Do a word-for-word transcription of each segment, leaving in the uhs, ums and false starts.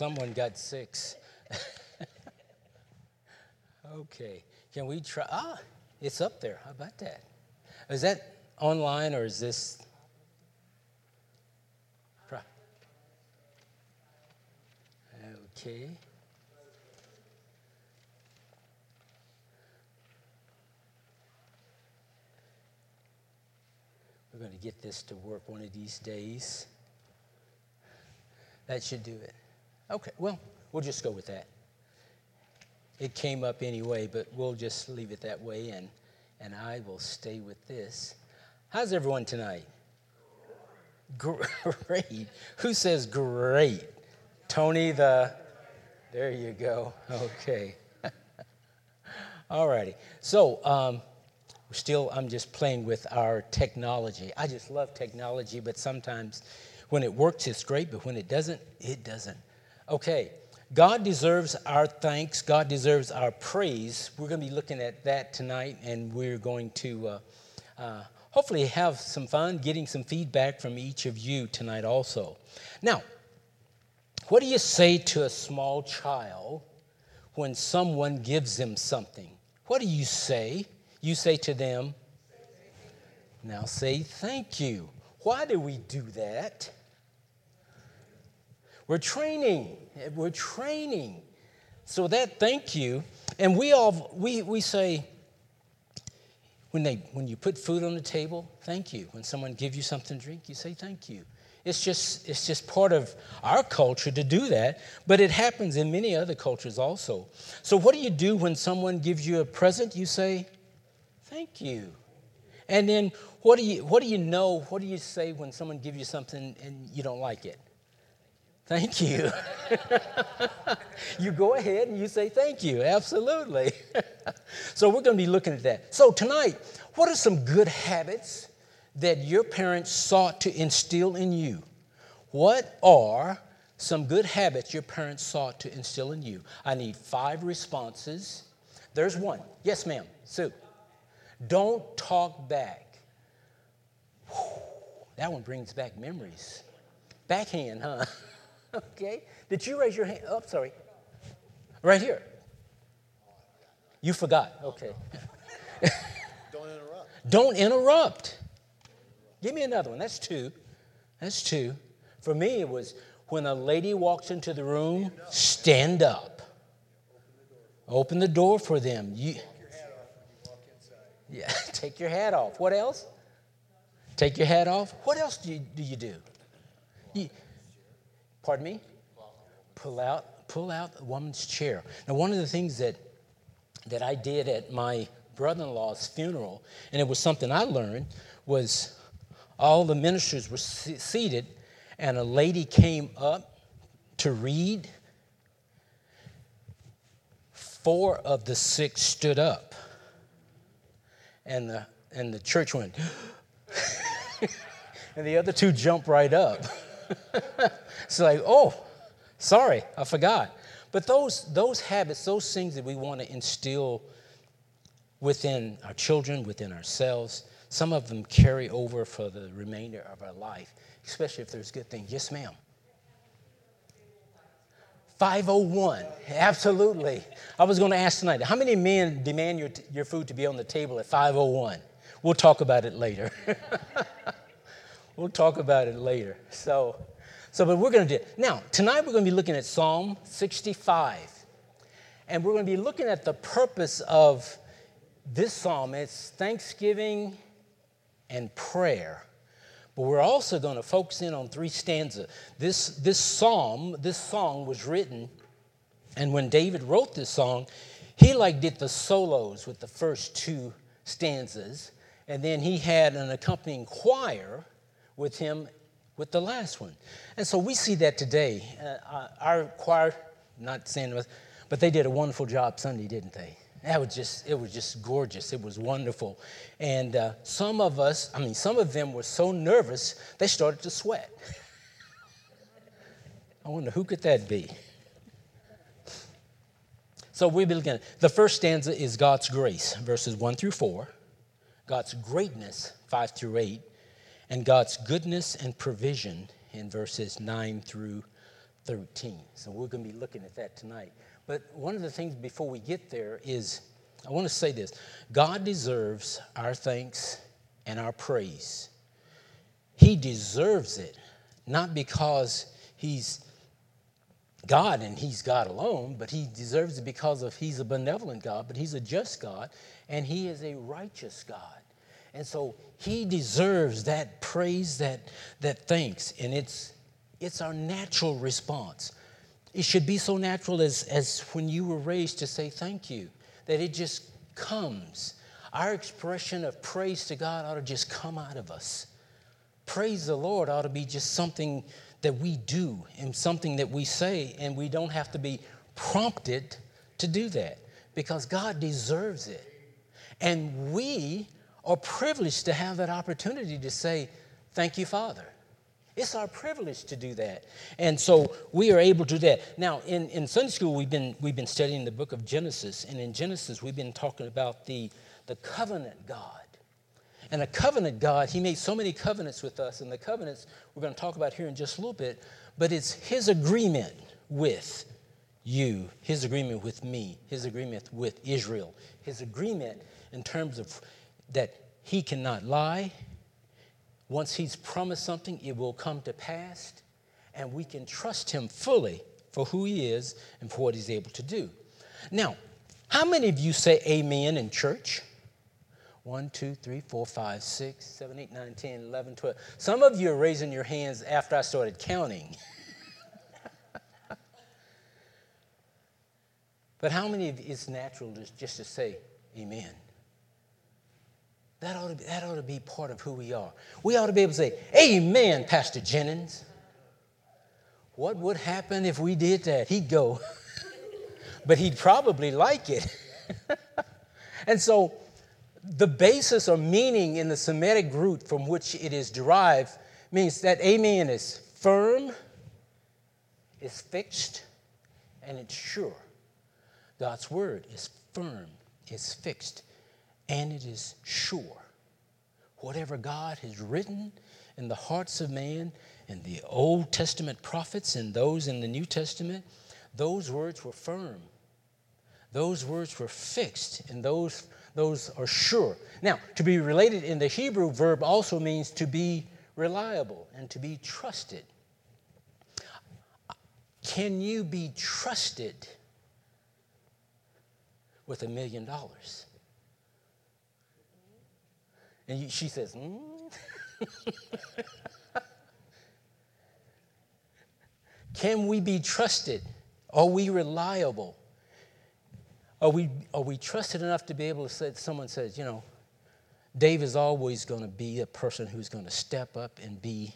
Someone got six. Okay. Can we try? Ah, it's up there. How about that? Is that online or is this? Okay. We're going to get this to work one of these days. That should do it. Okay, well, we'll just go with that. It came up anyway, but we'll just leave it that way, and, and I will stay with this. How's everyone tonight? Great. Who says great? Tony the... There you go. Okay. All righty. So, um, still, I'm just playing with our technology. I just love technology, but sometimes when it works, it's great, but when it doesn't, it doesn't. Okay. God deserves our thanks. God deserves our praise. We're going to be looking at that tonight, and we're going to uh, uh, hopefully have some fun getting some feedback from each of you tonight also. Now, what do you say to a small child when someone gives them something? What do you say? You say to them, now say thank you. Why do we do that? We're training. We're training. So that thank you, and we all we we say when they when you put food on the table, thank you. When someone gives you something to drink, you say thank you. It's just it's just part of our culture to do that, but it happens in many other cultures also. So what do you do when someone gives you a present? You say, thank you. And then what do you what do you know, what do you say when someone gives you something and you don't like it? Thank you. You go ahead and you say thank you, absolutely. So we're going to be looking at that. So tonight, what are some good habits that your parents sought to instill in you? What are some good habits your parents sought to instill in you? I need five responses. There's one. Yes, ma'am. Sue. Don't talk back. Whew, that one brings back memories. Backhand, huh? Okay. Did you raise your hand? Oh, sorry. Right here. You forgot. Okay. Don't interrupt. Don't interrupt. Give me another one. That's two. That's two. For me, it was when a lady walks into the room, stand up. Open the door for them. You, yeah, take your hat off. What else? Take your hat off. What else do you do? You do? You, pardon me? Pull out, pull out a woman's chair. Now, one of the things that that I did at my brother-in-law's funeral, and it was something I learned, was all the ministers were seated, and a lady came up to read. Four of the six stood up, and the and the church went, and the other two jumped right up. It's like, oh, sorry, I forgot. But those those habits, those things that we want to instill within our children, within ourselves. Some of them carry over for the remainder of our life, especially if there's good things. Yes, ma'am. five oh one, absolutely. I was going to ask tonight, how many men demand your your food to be on the table at five oh one? We'll talk about it later. We'll talk about it later. So, so but we're going to do it. Now, tonight we're going to be looking at Psalm sixty-five, and we're going to be looking at the purpose of this psalm. It's thanksgiving and prayer. But we're also going to focus in on three stanzas. This this psalm, this song was written, and when David wrote this song, he like did the solos with the first two stanzas, and then he had an accompanying choir with him with the last one. And so we see that today. Uh, our choir, not saying, but they did a wonderful job Sunday, didn't they? That was just, it was just gorgeous. It was wonderful. And uh, some of us, I mean, some of them were so nervous, they started to sweat. I wonder who could that be? So we'll be looking at the first stanza is God's grace, verses one through four, God's greatness, five through eight, and God's goodness and provision in verses nine through thirteen. So we're going to be looking at that tonight. But one of the things before we get there is, I want to say this. God deserves our thanks and our praise. He deserves it, not because he's God and he's God alone, but he deserves it because of he's a benevolent God, but he's a just God, and he is a righteous God. And so he deserves that praise, that that thanks, and it's it's our natural response. It should be so natural as, as when you were raised to say thank you, that it just comes. Our expression of praise to God ought to just come out of us. Praise the Lord ought to be just something that we do and something that we say, and we don't have to be prompted to do that because God deserves it. And we are privileged to have that opportunity to say, thank you, Father. It's our privilege to do that. And so we are able to do that. Now, in, in Sunday school, we've been we've been studying the book of Genesis. And in Genesis, we've been talking about the, the covenant God. And a covenant God, he made so many covenants with us. And the covenants we're going to talk about here in just a little bit. But it's his agreement with you, his agreement with me, his agreement with Israel, his agreement in terms of that he cannot lie. Once he's promised something, it will come to pass, and we can trust him fully for who he is and for what he's able to do. Now, how many of you say amen in church? one, two, three, four, five, six, seven, eight, nine, ten, eleven, twelve. Some of you are raising your hands after I started counting. But how many of you, it's natural to, just to say amen? That ought to be, that ought to be part of who we are. We ought to be able to say, amen, Pastor Jennings. What would happen if we did that? He'd go. But he'd probably like it. And so the basis or meaning in the Semitic root from which it is derived means that amen is firm, is fixed, and it's sure. God's word is firm, is fixed, and it is sure. Whatever God has written in the hearts of man, in the Old Testament prophets and those in the New Testament, those words were firm. Those words were fixed, and those, those are sure. Now, to be related in the Hebrew verb also means to be reliable and to be trusted. Can you be trusted with a million dollars? And she says, mm. Can we be trusted? Are we reliable? Are we are we trusted enough to be able to say, someone says, you know, Dave is always going to be a person who's going to step up and be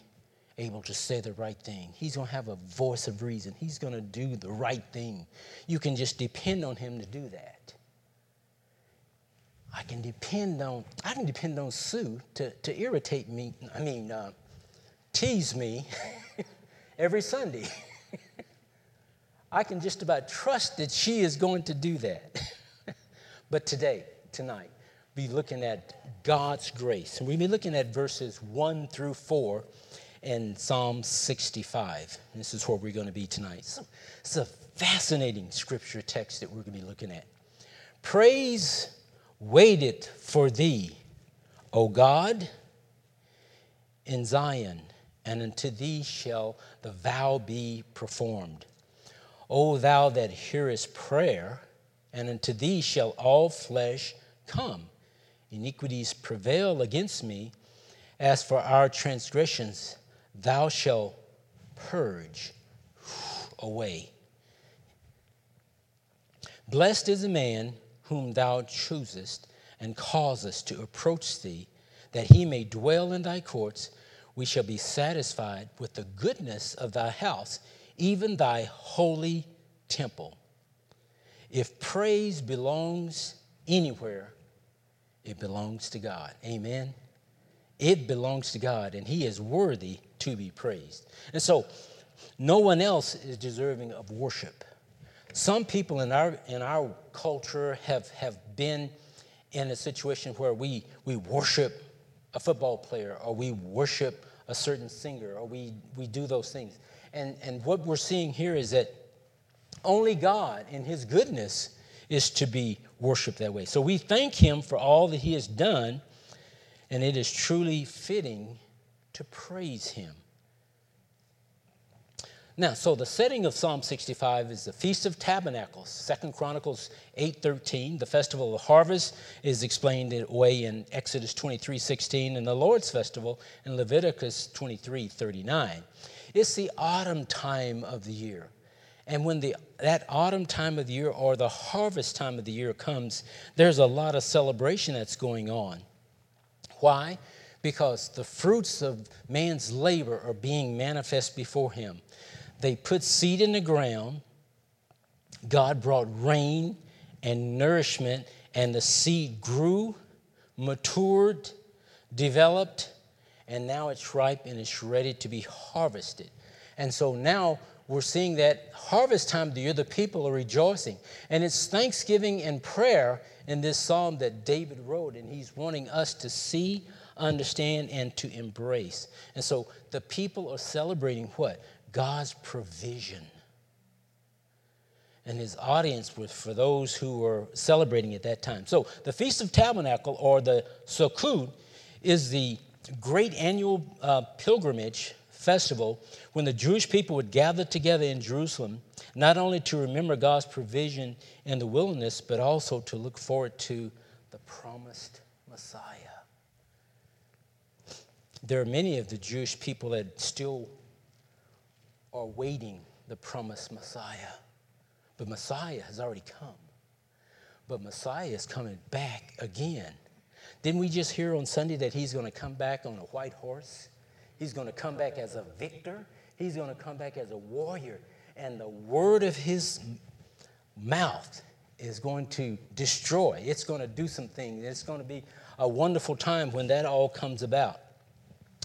able to say the right thing. He's going to have a voice of reason. He's going to do the right thing. You can just depend on him to do that. I can depend on I can depend on Sue to, to irritate me, I mean, uh, tease me every Sunday. I can just about trust that she is going to do that. But today, tonight, be looking at God's grace. And we'll be looking at verses one through four in Psalm sixty-five. And this is where we're going to be tonight. So, it's a fascinating scripture text that we're going to be looking at. Praise waited for thee, O God, in Zion, and unto thee shall the vow be performed. O thou that hearest prayer, and unto thee shall all flesh come. Iniquities prevail against me. As for our transgressions, thou shalt purge away. Blessed is a man whom thou choosest and causest to approach thee, that he may dwell in thy courts. We shall be satisfied with the goodness of thy house, even thy holy temple. If praise belongs anywhere, it belongs to God. Amen? It belongs to God, and he is worthy to be praised. And so, no one else is deserving of worship. Some people in our in our culture have, have been in a situation where we, we worship a football player, or we worship a certain singer, or we, we do those things. and, and what we're seeing here is that only God in his goodness is to be worshiped that way. So we thank him for all that he has done, and it is truly fitting to praise him. Now, so the setting of Psalm sixty-five is the Feast of Tabernacles, Second Chronicles eight thirteen. The Festival of Harvest is explained away in Exodus twenty-three sixteen, and the Lord's Festival in Leviticus twenty-three thirty-nine. It's the autumn time of the year. And when the that autumn time of the year or the harvest time of the year comes, there's a lot of celebration that's going on. Why? Because the fruits of man's labor are being manifest before him. They put seed in the ground. God brought rain and nourishment, and the seed grew, matured, developed, and now it's ripe and it's ready to be harvested. And so now we're seeing that harvest time of the year, the people are rejoicing. And it's thanksgiving and prayer in this psalm that David wrote, and he's wanting us to see, understand, and to embrace. And so the people are celebrating what? God's provision. And his audience was for those who were celebrating at that time. So the Feast of Tabernacle, or the Sukkot, is the great annual uh, pilgrimage festival when the Jewish people would gather together in Jerusalem, not only to remember God's provision in the wilderness, but also to look forward to the promised Messiah. There are many of the Jewish people that still are waiting the promised Messiah. But Messiah has already come. But Messiah is coming back again. Didn't we just hear on Sunday that he's going to come back on a white horse? He's going to come back as a victor. He's going to come back as a warrior. And the word of his mouth is going to destroy. It's going to do some things. It's going to be a wonderful time when that all comes about.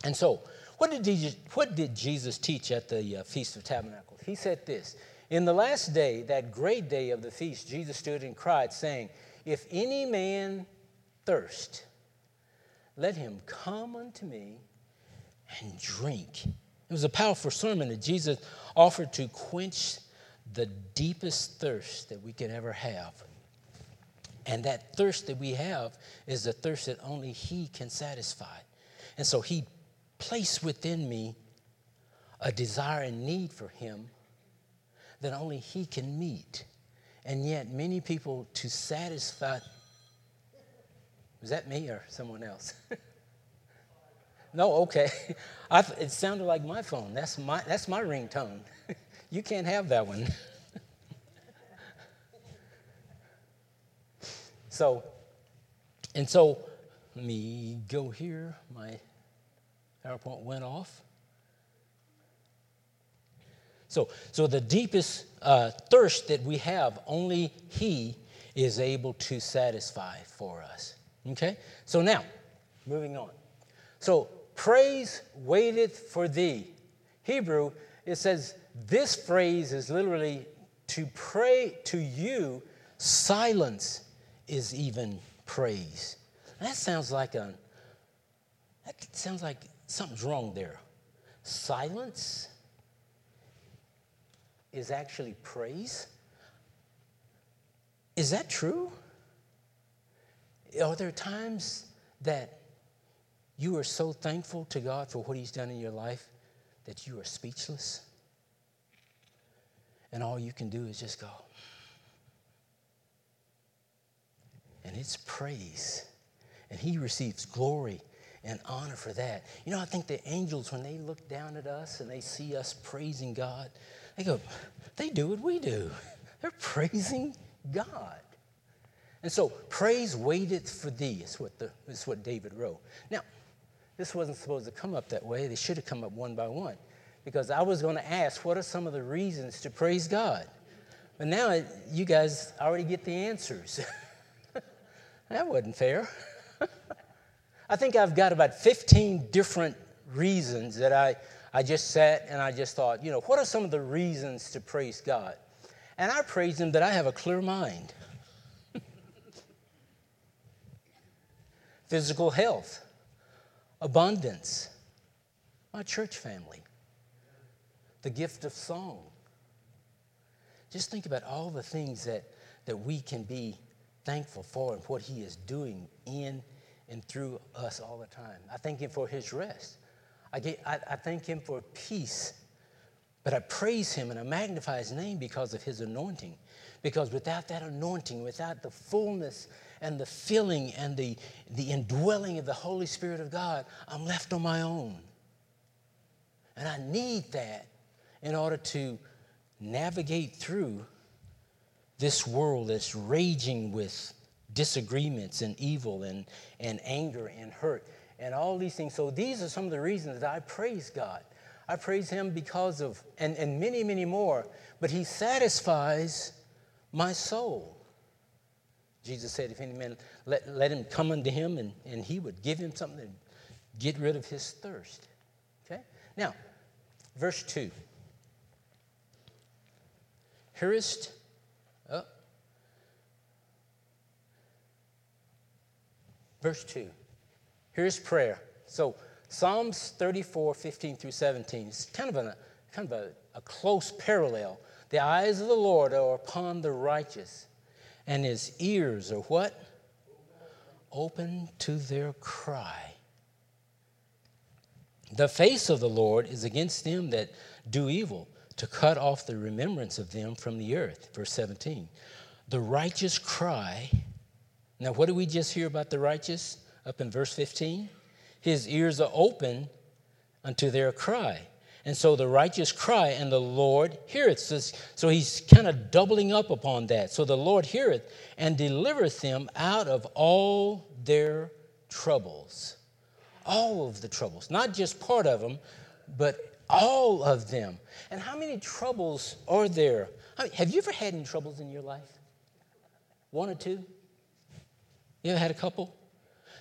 And so, What did, Jesus, what did Jesus teach at the uh, Feast of Tabernacles? He said this, "In the last day, that great day of the feast, Jesus stood and cried, saying, 'If any man thirst, let him come unto me and drink.'" It was a powerful sermon that Jesus offered to quench the deepest thirst that we could ever have. And that thirst that we have is the thirst that only he can satisfy. And so he place within me a desire and need for him that only he can meet. And yet many people to satisfy. Was that me or someone else? No, okay. I, it sounded like my phone. That's my that's my ringtone. You can't have that one. so, and so, let me go here. My PowerPoint went off. So, so the deepest uh, thirst that we have, only he is able to satisfy for us. Okay? So now, moving on. So, praise waiteth for thee. Hebrew, it says this phrase is literally to pray to you, silence is even praise. That sounds like a, that sounds like something's wrong there. Silence is actually praise. Is that true? Are there times that you are so thankful to God for what he's done in your life that you are speechless? And all you can do is just go. And it's praise. And he receives glory and honor for that. You know, I think the angels, when they look down at us and they see us praising God, they go, they do what we do. They're praising God. And so, praise waiteth for thee. It's what, the, it's what David wrote. Now, this wasn't supposed to come up that way. They should have come up one by one, because I was going to ask, what are some of the reasons to praise God? But now it, you guys already get the answers. That wasn't fair. I think I've got about fifteen different reasons that I, I just sat and I just thought, you know, what are some of the reasons to praise God? And I praise him that I have a clear mind. Physical health, abundance, my church family, the gift of song. Just think about all the things that, that we can be thankful for and what he is doing in and through us all the time. I thank him for his rest. I, get, I, I thank him for peace. But I praise him and I magnify his name because of his anointing. Because without that anointing, without the fullness and the filling and the, the indwelling of the Holy Spirit of God, I'm left on my own. And I need that in order to navigate through this world that's raging with disagreements and evil and, and anger and hurt and all these things. So these are some of the reasons that I praise God. I praise him because of, and, and many, many more, but he satisfies my soul. Jesus said, if any man, let, let him come unto him, and, and he would give him something to get rid of his thirst. Okay? Now, verse two. Hearest, oh. Verse two. Hearest prayer. So, Psalms thirty-four, fifteen through seventeen. It's kind of, an, kind of a, a close parallel. The eyes of the Lord are upon the righteous, and his ears are what? Open to their cry. The face of the Lord is against them that do evil, to cut off the remembrance of them from the earth. Verse seventeen. The righteous cry. Now, what did we just hear about the righteous up in verse fifteen? His ears are open unto their cry. And so the righteous cry, and the Lord heareth. So he's kind of doubling up upon that. So the Lord heareth and delivereth them out of all their troubles. All of the troubles. Not just part of them, but all of them. And how many troubles are there? I mean, have you ever had any troubles in your life? One or two? You ever had a couple?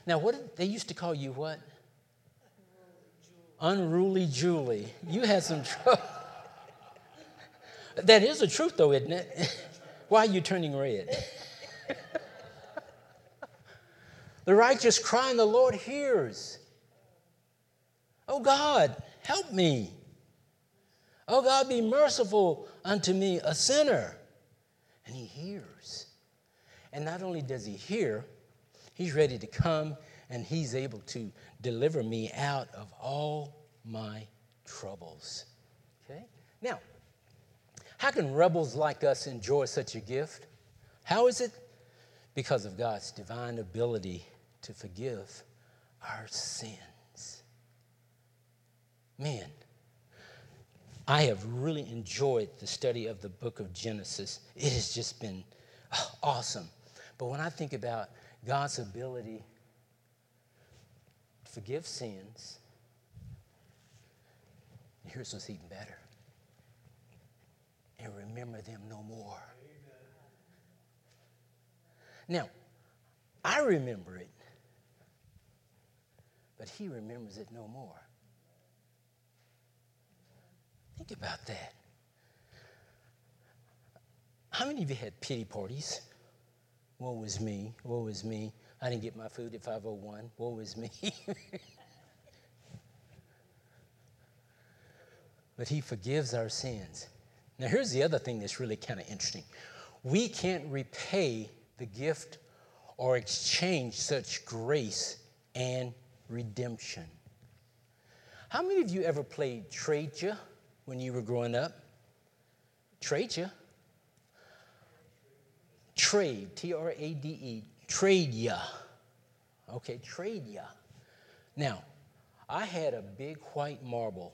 Now, what did, they used to call you what? Unruly Julie. You had some trouble. That is the truth, though, isn't it? Why are you turning red? The righteous cry, and the Lord hears. Oh, God, help me. Oh, God, be merciful unto me, a sinner. And he hears. And not only does he hear, he's ready to come, and he's able to deliver me out of all my troubles. Okay? Now, how can rebels like us enjoy such a gift? How is it? Because of God's divine ability to forgive our sins. Man, I have really enjoyed the study of the book of Genesis. It has just been awesome. But when I think about God's ability to forgive sins. And here's what's even better. And remember them no more. Amen. Now, I remember it, but he remembers it no more. Think about that. How many of you had pity parties? Woe is me, woe is me. I didn't get my food at five oh one. Woe is me. But he forgives our sins. Now, here's the other thing that's really kind of interesting. We can't repay the gift or exchange such grace and redemption. How many of you ever played Tradesja when you were growing up? Tradesja. Trade, T R A D E, Tradesja. Okay, Tradesja. Now, I had a big white marble,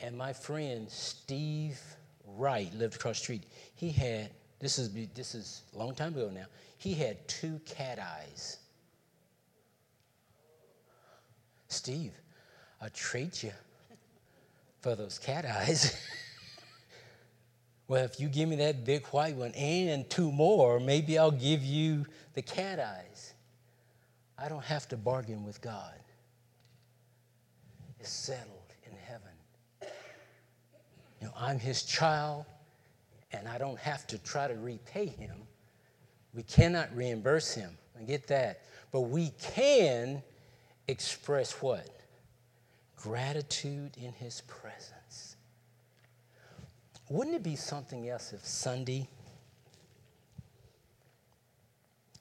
and my friend Steve Wright lived across the street. He had, this is this is a long time ago now, he had two cat eyes. Steve, I trade you for those cat eyes. Well, if you give me that big white one and two more, maybe I'll give you the cat eyes. I don't have to bargain with God. It's settled in heaven. You know, I'm his child, and I don't have to try to repay him. We cannot reimburse him. I get that. But we can express what? Gratitude in his presence. Wouldn't it be something else if Sunday,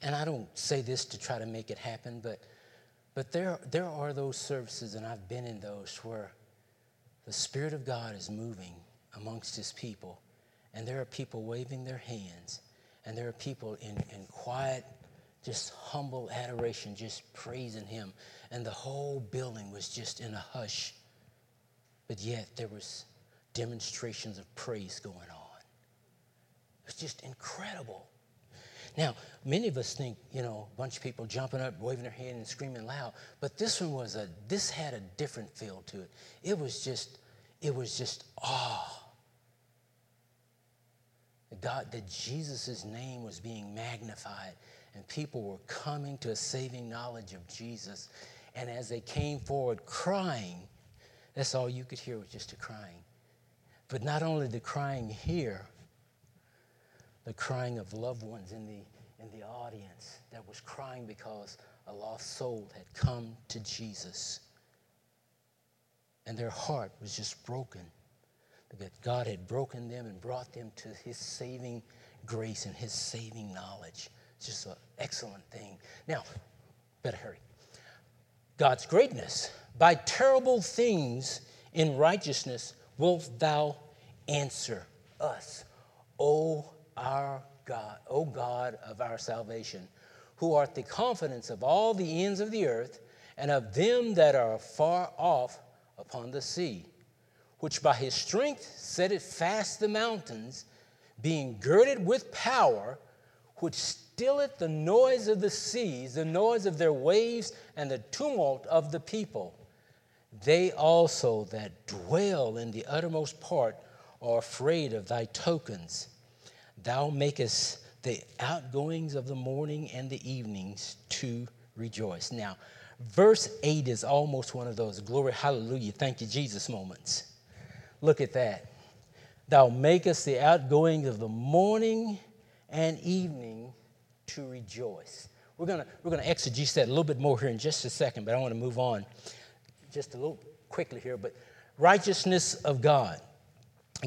and I don't say this to try to make it happen, but but there there are those services, and I've been in those, where the Spirit of God is moving amongst His people, and there are people waving their hands, and there are people in, in quiet, just humble adoration, just praising Him, and the whole building was just in a hush, but yet there was demonstrations of praise going on. It's just incredible. Now, many of us think, you know, a bunch of people jumping up, waving their hand and screaming loud, but this one was a, this had a different feel to it. It was just, it was just awe. God, that Jesus' name was being magnified, and people were coming to a saving knowledge of Jesus. And as they came forward crying, that's all you could hear was just a crying. But not only the crying here, the crying of loved ones in the in the audience that was crying because a lost soul had come to Jesus. And their heart was just broken, that God had broken them and brought them to His saving grace and His saving knowledge. It's just an excellent thing. Now, better hurry. God's greatness. By terrible things in righteousness wilt thou answer us, O our God, O God of our salvation, who art the confidence of all the ends of the earth, and of them that are far off upon the sea, which by His strength set it fast the mountains, being girded with power, which stilleth the noise of the seas, the noise of their waves, and the tumult of the people. They also that dwell in the uttermost part are afraid of thy tokens. Thou makest the outgoings of the morning and the evenings to rejoice. Now, verse eight is almost one of those glory, hallelujah, thank you, Jesus moments. Look at that. Thou makest the outgoing of the morning and evening to rejoice. We're going to we're going to exegese that a little bit more here in just a second, but I want to move on just a little quickly here. But righteousness of God.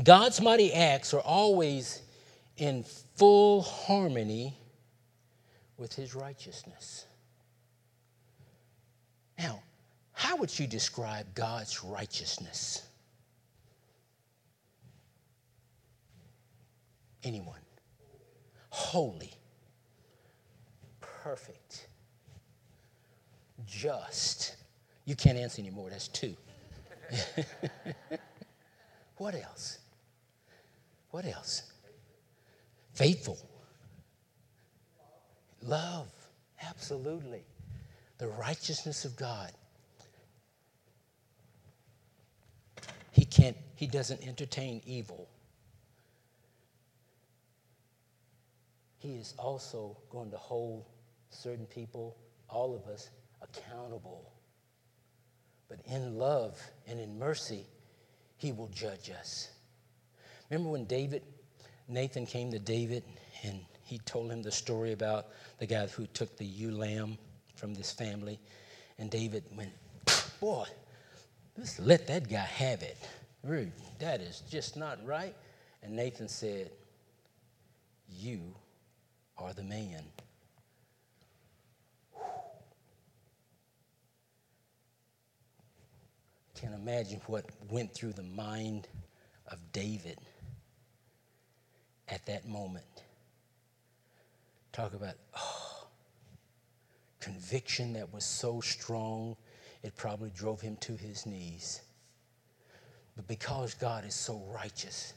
God's mighty acts are always in full harmony with His righteousness. Now, how would you describe God's righteousness? Anyone. Holy, perfect, just. You can't answer anymore, that's two. What else? What else? Faithful. Love, absolutely. The righteousness of God. He can't, he doesn't entertain evil. He is also going to hold certain people, all of us, accountable. But in love and in mercy, He will judge us. Remember when David, Nathan came to David, and he told him the story about the guy who took the ewe lamb from this family. And David went, boy, let's let that guy have it. That is just not right. And Nathan said, you are the man. Whew. Can't imagine what went through the mind of David at that moment. Talk about oh, conviction that was so strong, it probably drove him to his knees. But because God is so righteous,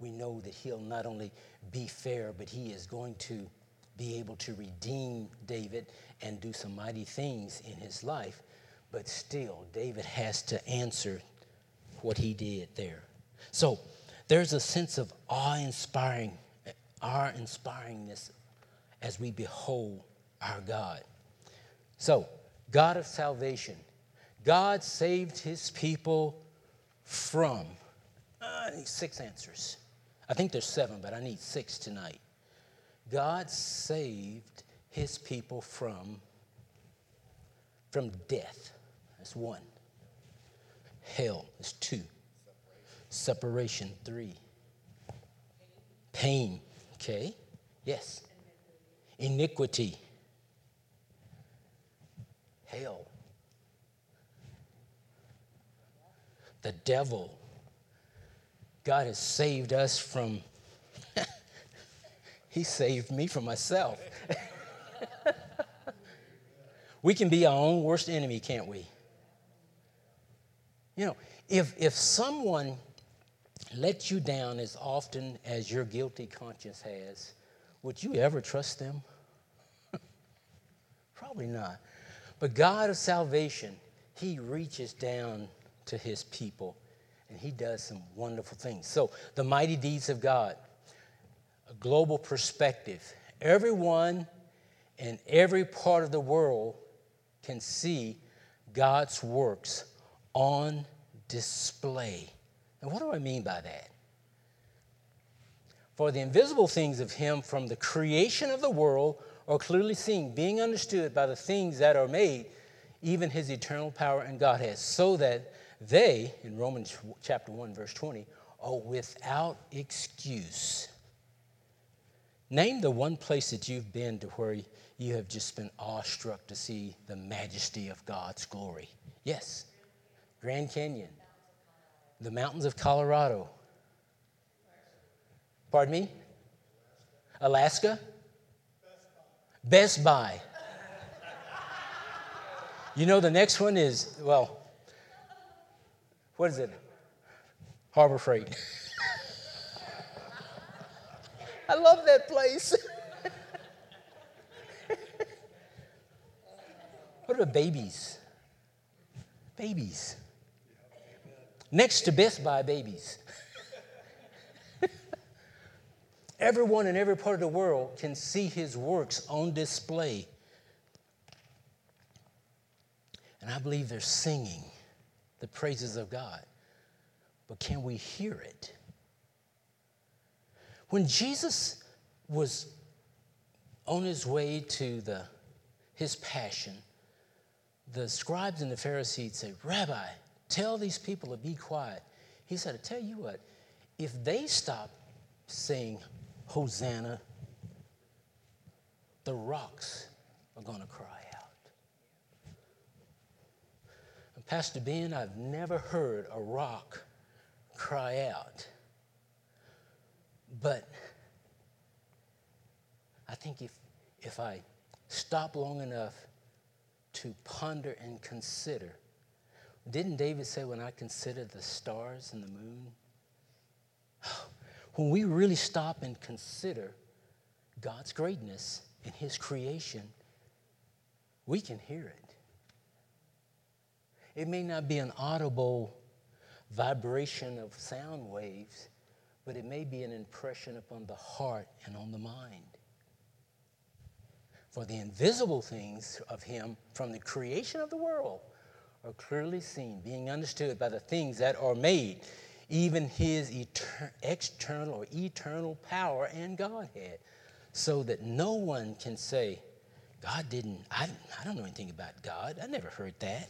we know that He'll not only be fair, but He is going to be able to redeem David and do some mighty things in his life. But still, David has to answer what he did there. So there's a sense of awe-inspiring, awe-inspiringness as we behold our God. So, God of salvation. God saved His people from, uh, I need six answers. I think there's seven, but I need six tonight. God saved His people from, from death. That's one. Hell is two. Separation, three. pain. Okay, yes. Iniquity. Hell. The devil. God has saved us from, he saved me from myself. We can be our own worst enemy, can't we? You know, if if someone lets you down as often as your guilty conscience has, would you ever trust them? Probably not. But God of salvation, he reaches down to his people, and he does some wonderful things. So the mighty deeds of God, a global perspective. Everyone in every part of the world can see God's works on display. And what do I mean by that? For the invisible things of him from the creation of the world are clearly seen, being understood by the things that are made, even his eternal power and Godhead, so that they, in Romans chapter one, verse twenty, are without excuse. Name the one place that you've been to where you have just been awestruck to see the majesty of God's glory. Yes. Grand Canyon. The mountains of Colorado. Pardon me? Alaska? Best Buy. Best Buy. You know, the next one is, well, what is it? Harbor Freight. I love that place. What are babies? Babies. Next to Best Buy, babies. Everyone in every part of the world can see his works on display. And I believe they're singing the praises of God. But can we hear it? When Jesus was on his way to the, his passion, the scribes and the Pharisees said, "Rabbi, tell these people to be quiet." He said, "I tell you what, if they stop saying, 'Hosanna,' the rocks are going to cry out." And Pastor Ben, I've never heard a rock cry out. But I think if, if I stop long enough to ponder and consider, didn't David say, "When I consider the stars and the moon"? When we really stop and consider God's greatness and his creation, we can hear it. It may not be an audible vibration of sound waves, but it may be an impression upon the heart and on the mind. For the invisible things of him from the creation of the world are clearly seen, being understood by the things that are made, even his etern- external or eternal power and Godhead, so that no one can say, "God didn't, I, I don't know anything about God. I never heard that."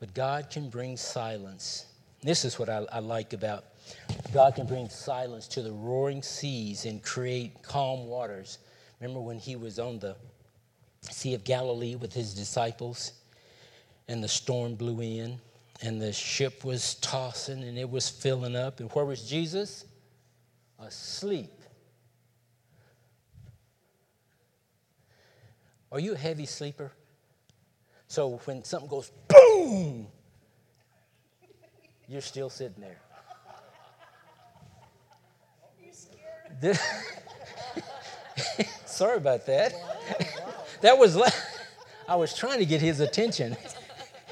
But God can bring silence. This is what I, I like about God can bring silence to the roaring seas and create calm waters. Remember when he was on the Sea of Galilee with his disciples? And the storm blew in, and the ship was tossing, and it was filling up. And where was Jesus? Asleep. Are you a heavy sleeper? So when something goes boom, you're still sitting there. You're scared. Sorry about that. Wow, wow. That was, la- I was trying to get his attention.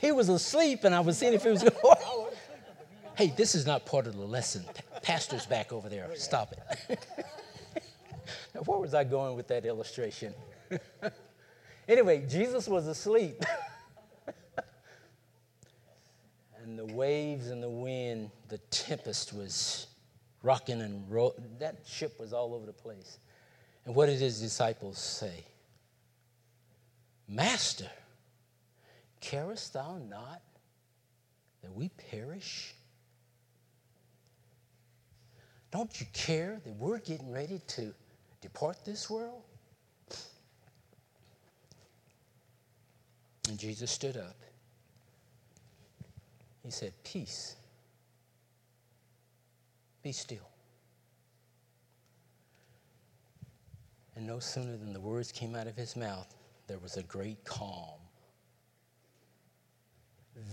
He was asleep, and I was seeing if he was going. Hey, this is not part of the lesson. Pastor's back over there. Stop it. Now, where was I going with that illustration? Anyway, Jesus was asleep. And the waves and the wind, the tempest was rocking and rolling. That ship was all over the place. And what did his disciples say? "Master, carest thou not that we perish?" Don't you care that we're getting ready to depart this world? And Jesus stood up. He said, peace, be still. And no sooner than the words came out of his mouth, there was a great calm.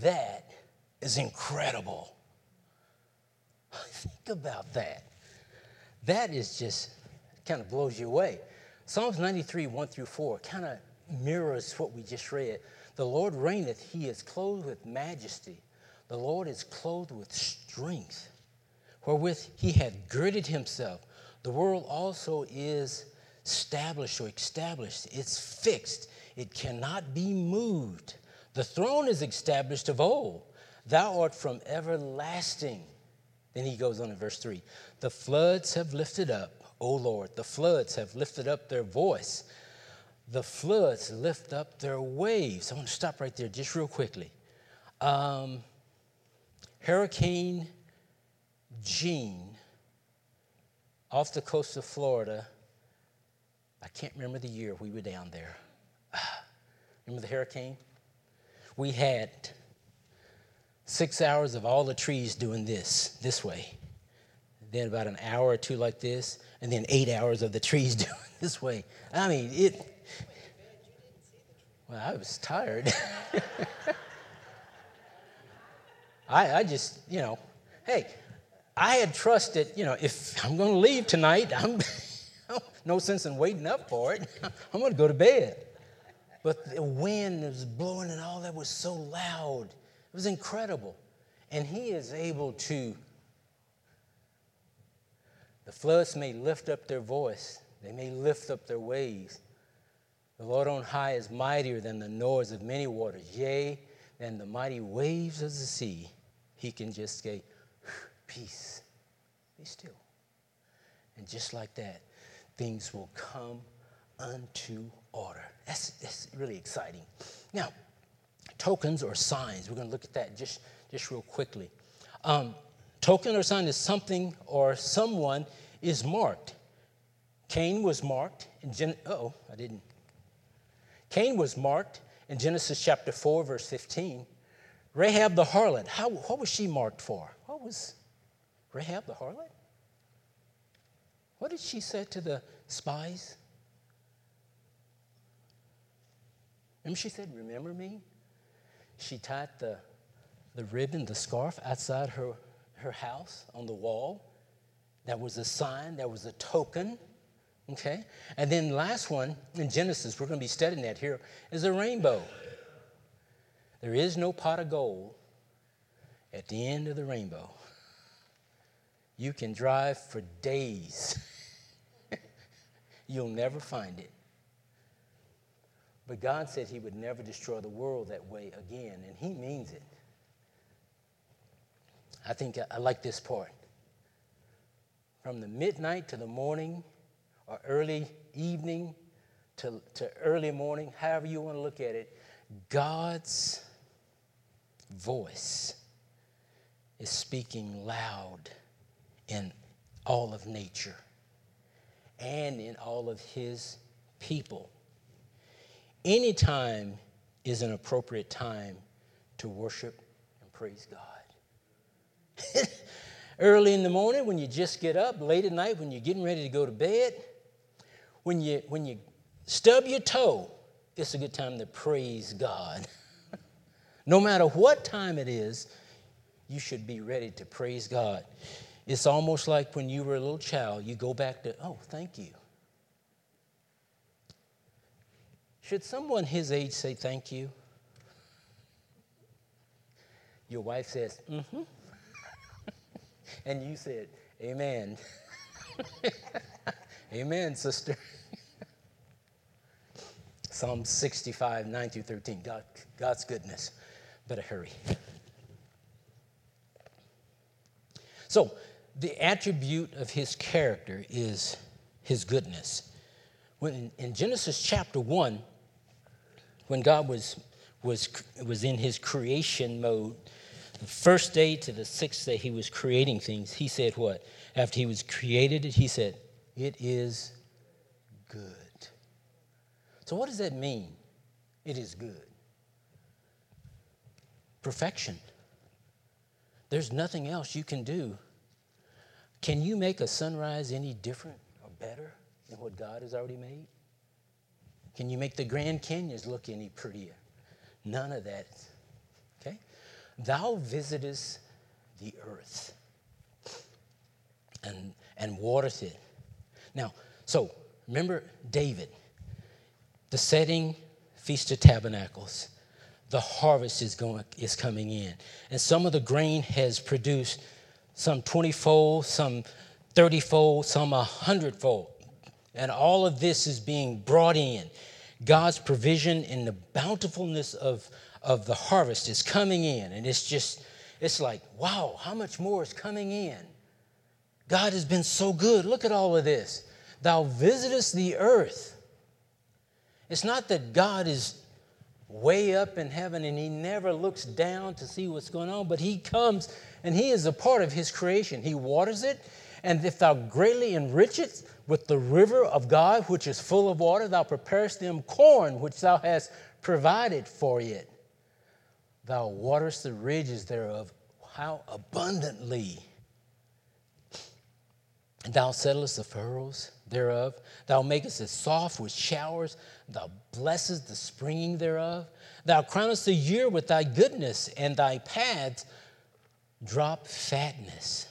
That is incredible. Think about that. That is just, kind of blows you away. Psalms ninety-three, one through four, kind of mirrors what we just read. The Lord reigneth, he is clothed with majesty. The Lord is clothed with strength, wherewith he hath girded himself. The world also is established or established. It's fixed. It cannot be moved. The throne is established of old. Thou art from everlasting. Then he goes on in verse three. The floods have lifted up, O Lord. The floods have lifted up their voice. The floods lift up their waves. I want to stop right there just real quickly. Um, Hurricane Jean off the coast of Florida. I can't remember the year we were down there. Remember the hurricane? We had six hours of all the trees doing this, this way. Then about an hour or two like this, and then eight hours of the trees doing this way. I mean, it... Well, I was tired. I, I just, you know, hey, I had trusted, you know, if I'm going to leave tonight, I'm... No sense in waiting up for it. I'm going to go to bed. But the wind was blowing and all that was so loud. It was incredible. And he is able to. The floods may lift up their voice. They may lift up their waves. The Lord on high is mightier than the noise of many waters. Yea, than the mighty waves of the sea. He can just say, peace, be still. And just like that, things will come unto order. That's, that's really exciting. Now, tokens or signs. We're going to look at that just, just real quickly. Um, token or sign is something or someone is marked. Cain was marked. In Gen- Uh-oh, I didn't. Cain was marked in Genesis chapter four, verse fifteen. Rahab the harlot. How, what was she marked for? What was Rahab the harlot? What did she say to the spies? Remember she said, remember me? She tied the, the ribbon, the scarf outside her, her house on the wall. That was a sign. That was a token. Okay? And then last one in Genesis, we're going to be studying that here, is a rainbow. There is no pot of gold at the end of the rainbow. You can drive for days. You'll never find it. But God said he would never destroy the world that way again, and he means it. I think I, I like this part. From the midnight to the morning, or early evening to, to early morning, however you want to look at it, God's voice is speaking loud in all of nature and in all of his people. Any time is an appropriate time to worship and praise God. Early in the morning when you just get up, late at night when you're getting ready to go to bed, when you when you stub your toe, it's a good time to praise God. No matter what time it is, you should be ready to praise God. It's almost like when you were a little child, you go back to, oh, thank you. Should someone his age say thank you? Your wife says, mm-hmm. And you said, amen. Amen, sister. Psalm sixty-five, nine through thirteen, God, God's goodness. Better hurry. So, the attribute of his character is his goodness. When in Genesis chapter one, when God was was was in his creation mode, the first day to the sixth day he was creating things, he said what? After he was created, he said, it is good. So what does that mean? It is good. Perfection. There's nothing else you can do. Can you make a sunrise any different or better than what God has already made? Can you make the Grand Canyons look any prettier? None of that. Okay? Thou visitest the earth and, and watereth it. Now, so remember David, the setting, Feast of Tabernacles, the harvest is going is coming in. And some of the grain has produced some twenty-fold, some thirty-fold, some one hundred-fold. And all of this is being brought in. God's provision in the bountifulness of, of the harvest is coming in. And it's just, it's like, wow, how much more is coming in? God has been so good. Look at all of this. Thou visitest the earth. It's not that God is way up in heaven and he never looks down to see what's going on, but he comes and he is a part of his creation. He waters it. And if thou greatly enrich it with the river of God, which is full of water, thou preparest them corn, which thou hast provided for it. Thou waterest the ridges thereof, how abundantly. Thou settlest the furrows thereof. Thou makest it soft with showers. Thou blessest the springing thereof. Thou crownest the year with thy goodness, and thy paths drop fatness.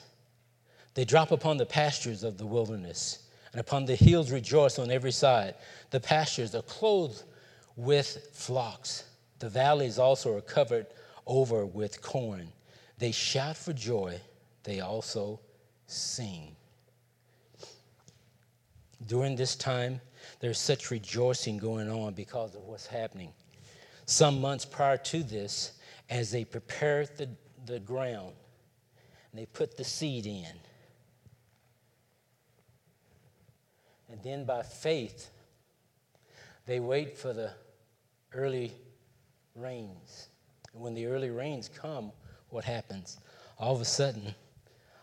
They drop upon the pastures of the wilderness, and upon the hills rejoice on every side. The pastures are clothed with flocks. The valleys also are covered over with corn. They shout for joy. They also sing. During this time, there's such rejoicing going on because of what's happening. Some months prior to this, as they prepared the, the ground, and they put the seed in, and then by faith, they wait for the early rains. And when the early rains come, what happens? All of a sudden,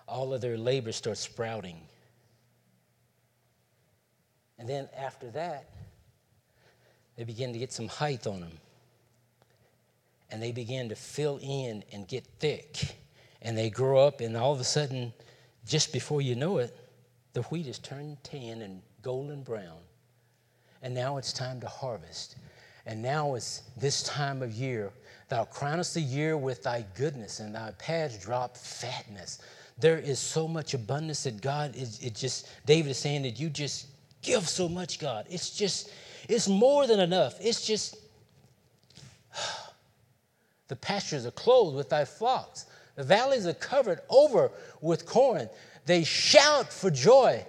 all of their labor starts sprouting. And then after that, they begin to get some height on them. And they begin to fill in and get thick. And they grow up, and all of a sudden, just before you know it, the wheat has turned tan and golden brown, and now it's time to harvest. And now it's this time of year. Thou crownest the year with thy goodness, and thy paths drop fatness. There is so much abundance that God is, it just, David is saying that you just give so much, God. It's just, it's more than enough. It's just, the pastures are clothed with thy flocks. The valleys are covered over with corn. They shout for joy.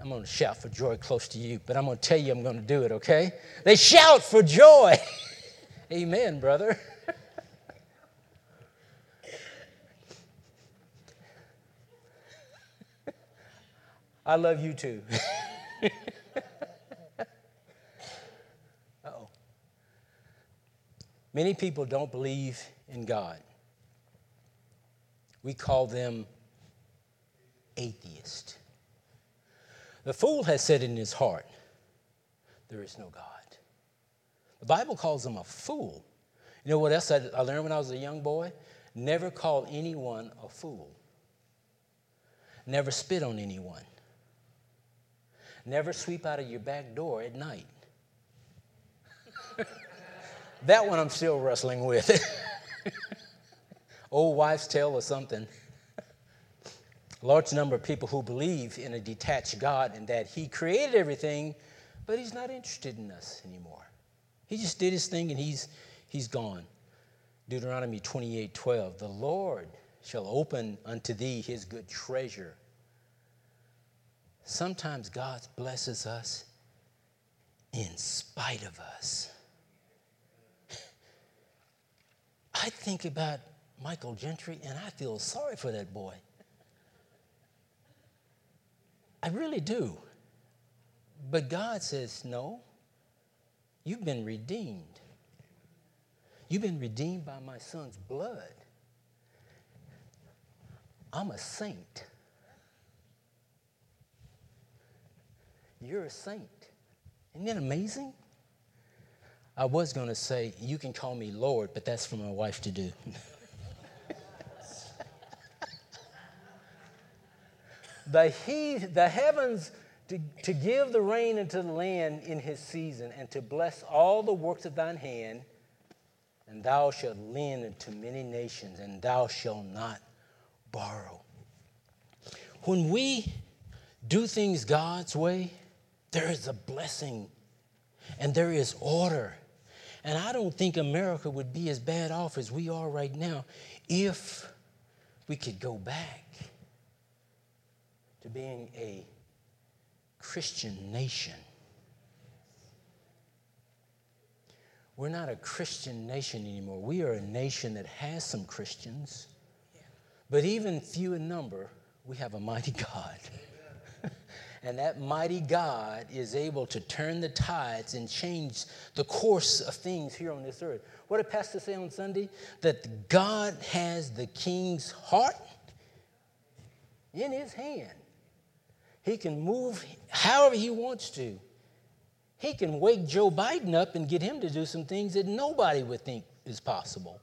I'm going to shout for joy close to you, but I'm going to tell you I'm going to do it, okay? They shout for joy. Amen, brother. I love you too. Uh-oh. Many people don't believe in God. We call them atheist. The fool has said in his heart, there is no God. The Bible calls him a fool. You know what else I, I learned when I was a young boy? Never call anyone a fool. Never spit on anyone. Never sweep out of your back door at night. That one I'm still wrestling with. Old wives' tale or something. Large number of people who believe in a detached God and that he created everything, but he's not interested in us anymore. He just did his thing and he's he's gone. Deuteronomy twenty-eight twelve, the Lord shall open unto thee his good treasure. Sometimes God blesses us in spite of us. I think about Michael Gentry and I feel sorry for that boy. I really do. But God says, no, you've been redeemed. You've been redeemed by my son's blood. I'm a saint. You're a saint. Isn't that amazing? I was going to say, you can call me Lord, but that's for my wife to do. the, he, the heavens to, to give the rain into the land in his season, and to bless all the works of thine hand, and thou shalt lend unto many nations, and thou shalt not borrow. When we do things God's way, there is a blessing and there is order. And I don't think America would be as bad off as we are right now if we could go back to being a Christian nation. We're not a Christian nation anymore. We are a nation that has some Christians, but even few in number, we have a mighty God. And that mighty God is able to turn the tides and change the course of things here on this earth. What did Pastor say on Sunday? That God has the king's heart in his hand. He can move however he wants to. He can wake Joe Biden up and get him to do some things that nobody would think is possible.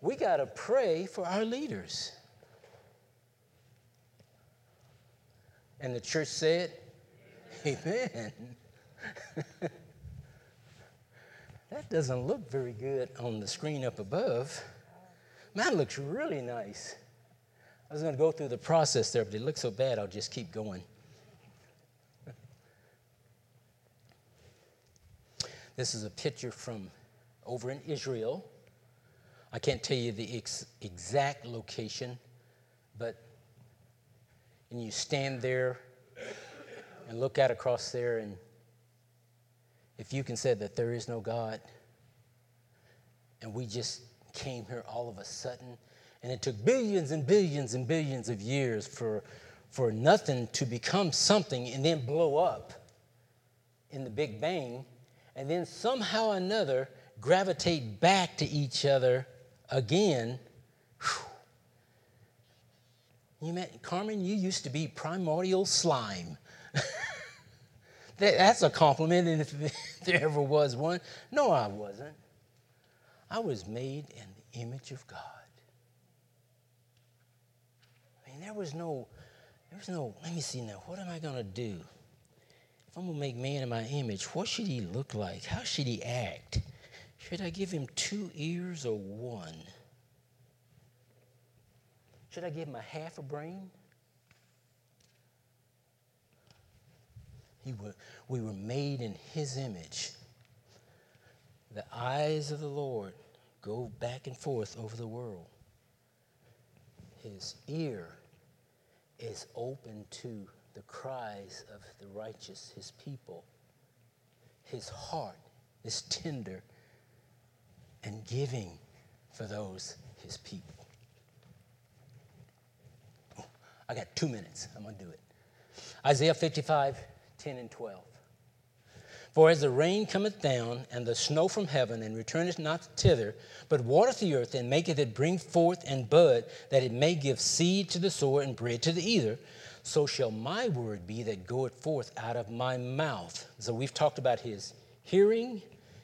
We got to pray for our leaders. And the church said, amen. amen. That doesn't look very good on the screen up above. Mine looks really nice. I was going to go through the process there, but it looks so bad, I'll just keep going. This is a picture from over in Israel. I can't tell you the ex- exact location, but and you stand there and look out across there, and if you can say that there is no God, and we just came here all of a sudden, and it took billions and billions and billions of years for, for nothing to become something and then blow up in the Big Bang, and then somehow or another gravitate back to each other again. Whew. You meant, Carmen, you used to be primordial slime. that, that's a compliment, and if there ever was one. No, I wasn't. I was made in the image of God. I mean, there was no, there was no, let me see now, what am I going to do? If I'm going to make man in my image, what should he look like? How should he act? Should I give him two ears or one? Should I give him a half a brain? He were, we were made in his image. The eyes of the Lord go back and forth over the world. His ear is open to the cries of the righteous, his people. His heart is tender and giving for those, his people. I got two minutes. I'm going to do it. Isaiah fifty-five, ten and twelve. For as the rain cometh down, and the snow from heaven, and returneth not thither, but watereth the earth, and maketh it bring forth and bud, that it may give seed to the sower and bread to the eater, so shall my word be that goeth forth out of my mouth. So we've talked about his hearing,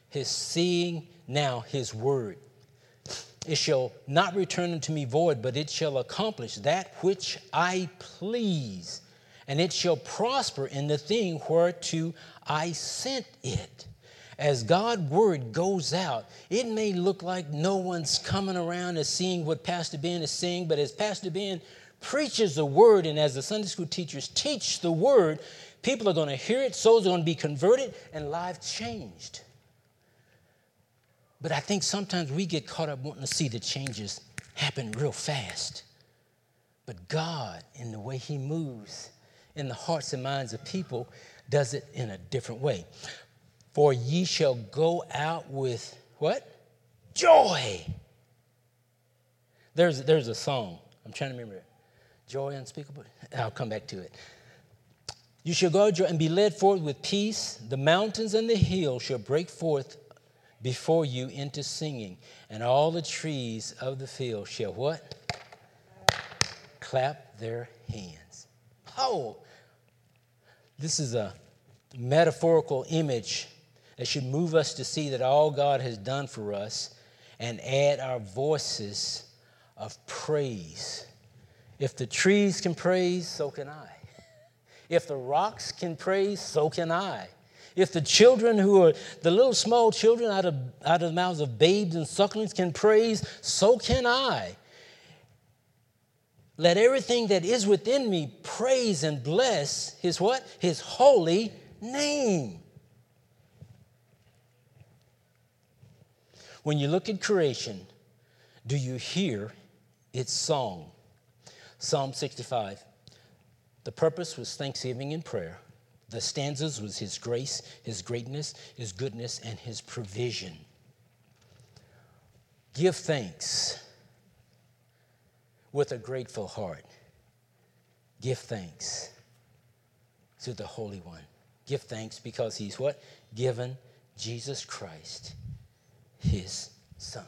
his seeing, now his word. It shall not return unto me void, but it shall accomplish that which I please, and it shall prosper in the thing whereto I sent it. As God's word goes out, it may look like no one's coming around and seeing what Pastor Ben is saying, but as Pastor Ben preaches the word and as the Sunday school teachers teach the word, people are going to hear it, souls are going to be converted, and lives changed. But I think sometimes we get caught up wanting to see the changes happen real fast. But God, in the way he moves in the hearts and minds of people, does it in a different way. For ye shall go out with, what? Joy. There's, there's a song. I'm trying to remember it. Joy unspeakable. I'll come back to it. You shall go out and be led forth with peace. The mountains and the hills shall break forth before you into singing, and all the trees of the field shall what? clapped their hands. Oh, this is a metaphorical image that should move us to see that all God has done for us and add our voices of praise. If the trees can praise, so can I. If the rocks can praise, so can I. If the children who are, the little small children out of, out of the mouths of babes and sucklings can praise, so can I. Let everything that is within me praise and bless his what? His holy name. When you look at creation, do you hear its song? Psalm sixty-five. The purpose was thanksgiving and prayer. The stanzas was his grace, his greatness, his goodness, and his provision. Give thanks with a grateful heart. Give thanks to the Holy One. Give thanks because he's what? Given Jesus Christ, his Son.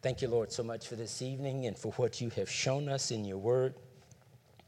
Thank you, Lord, so much for this evening and for what you have shown us in your word.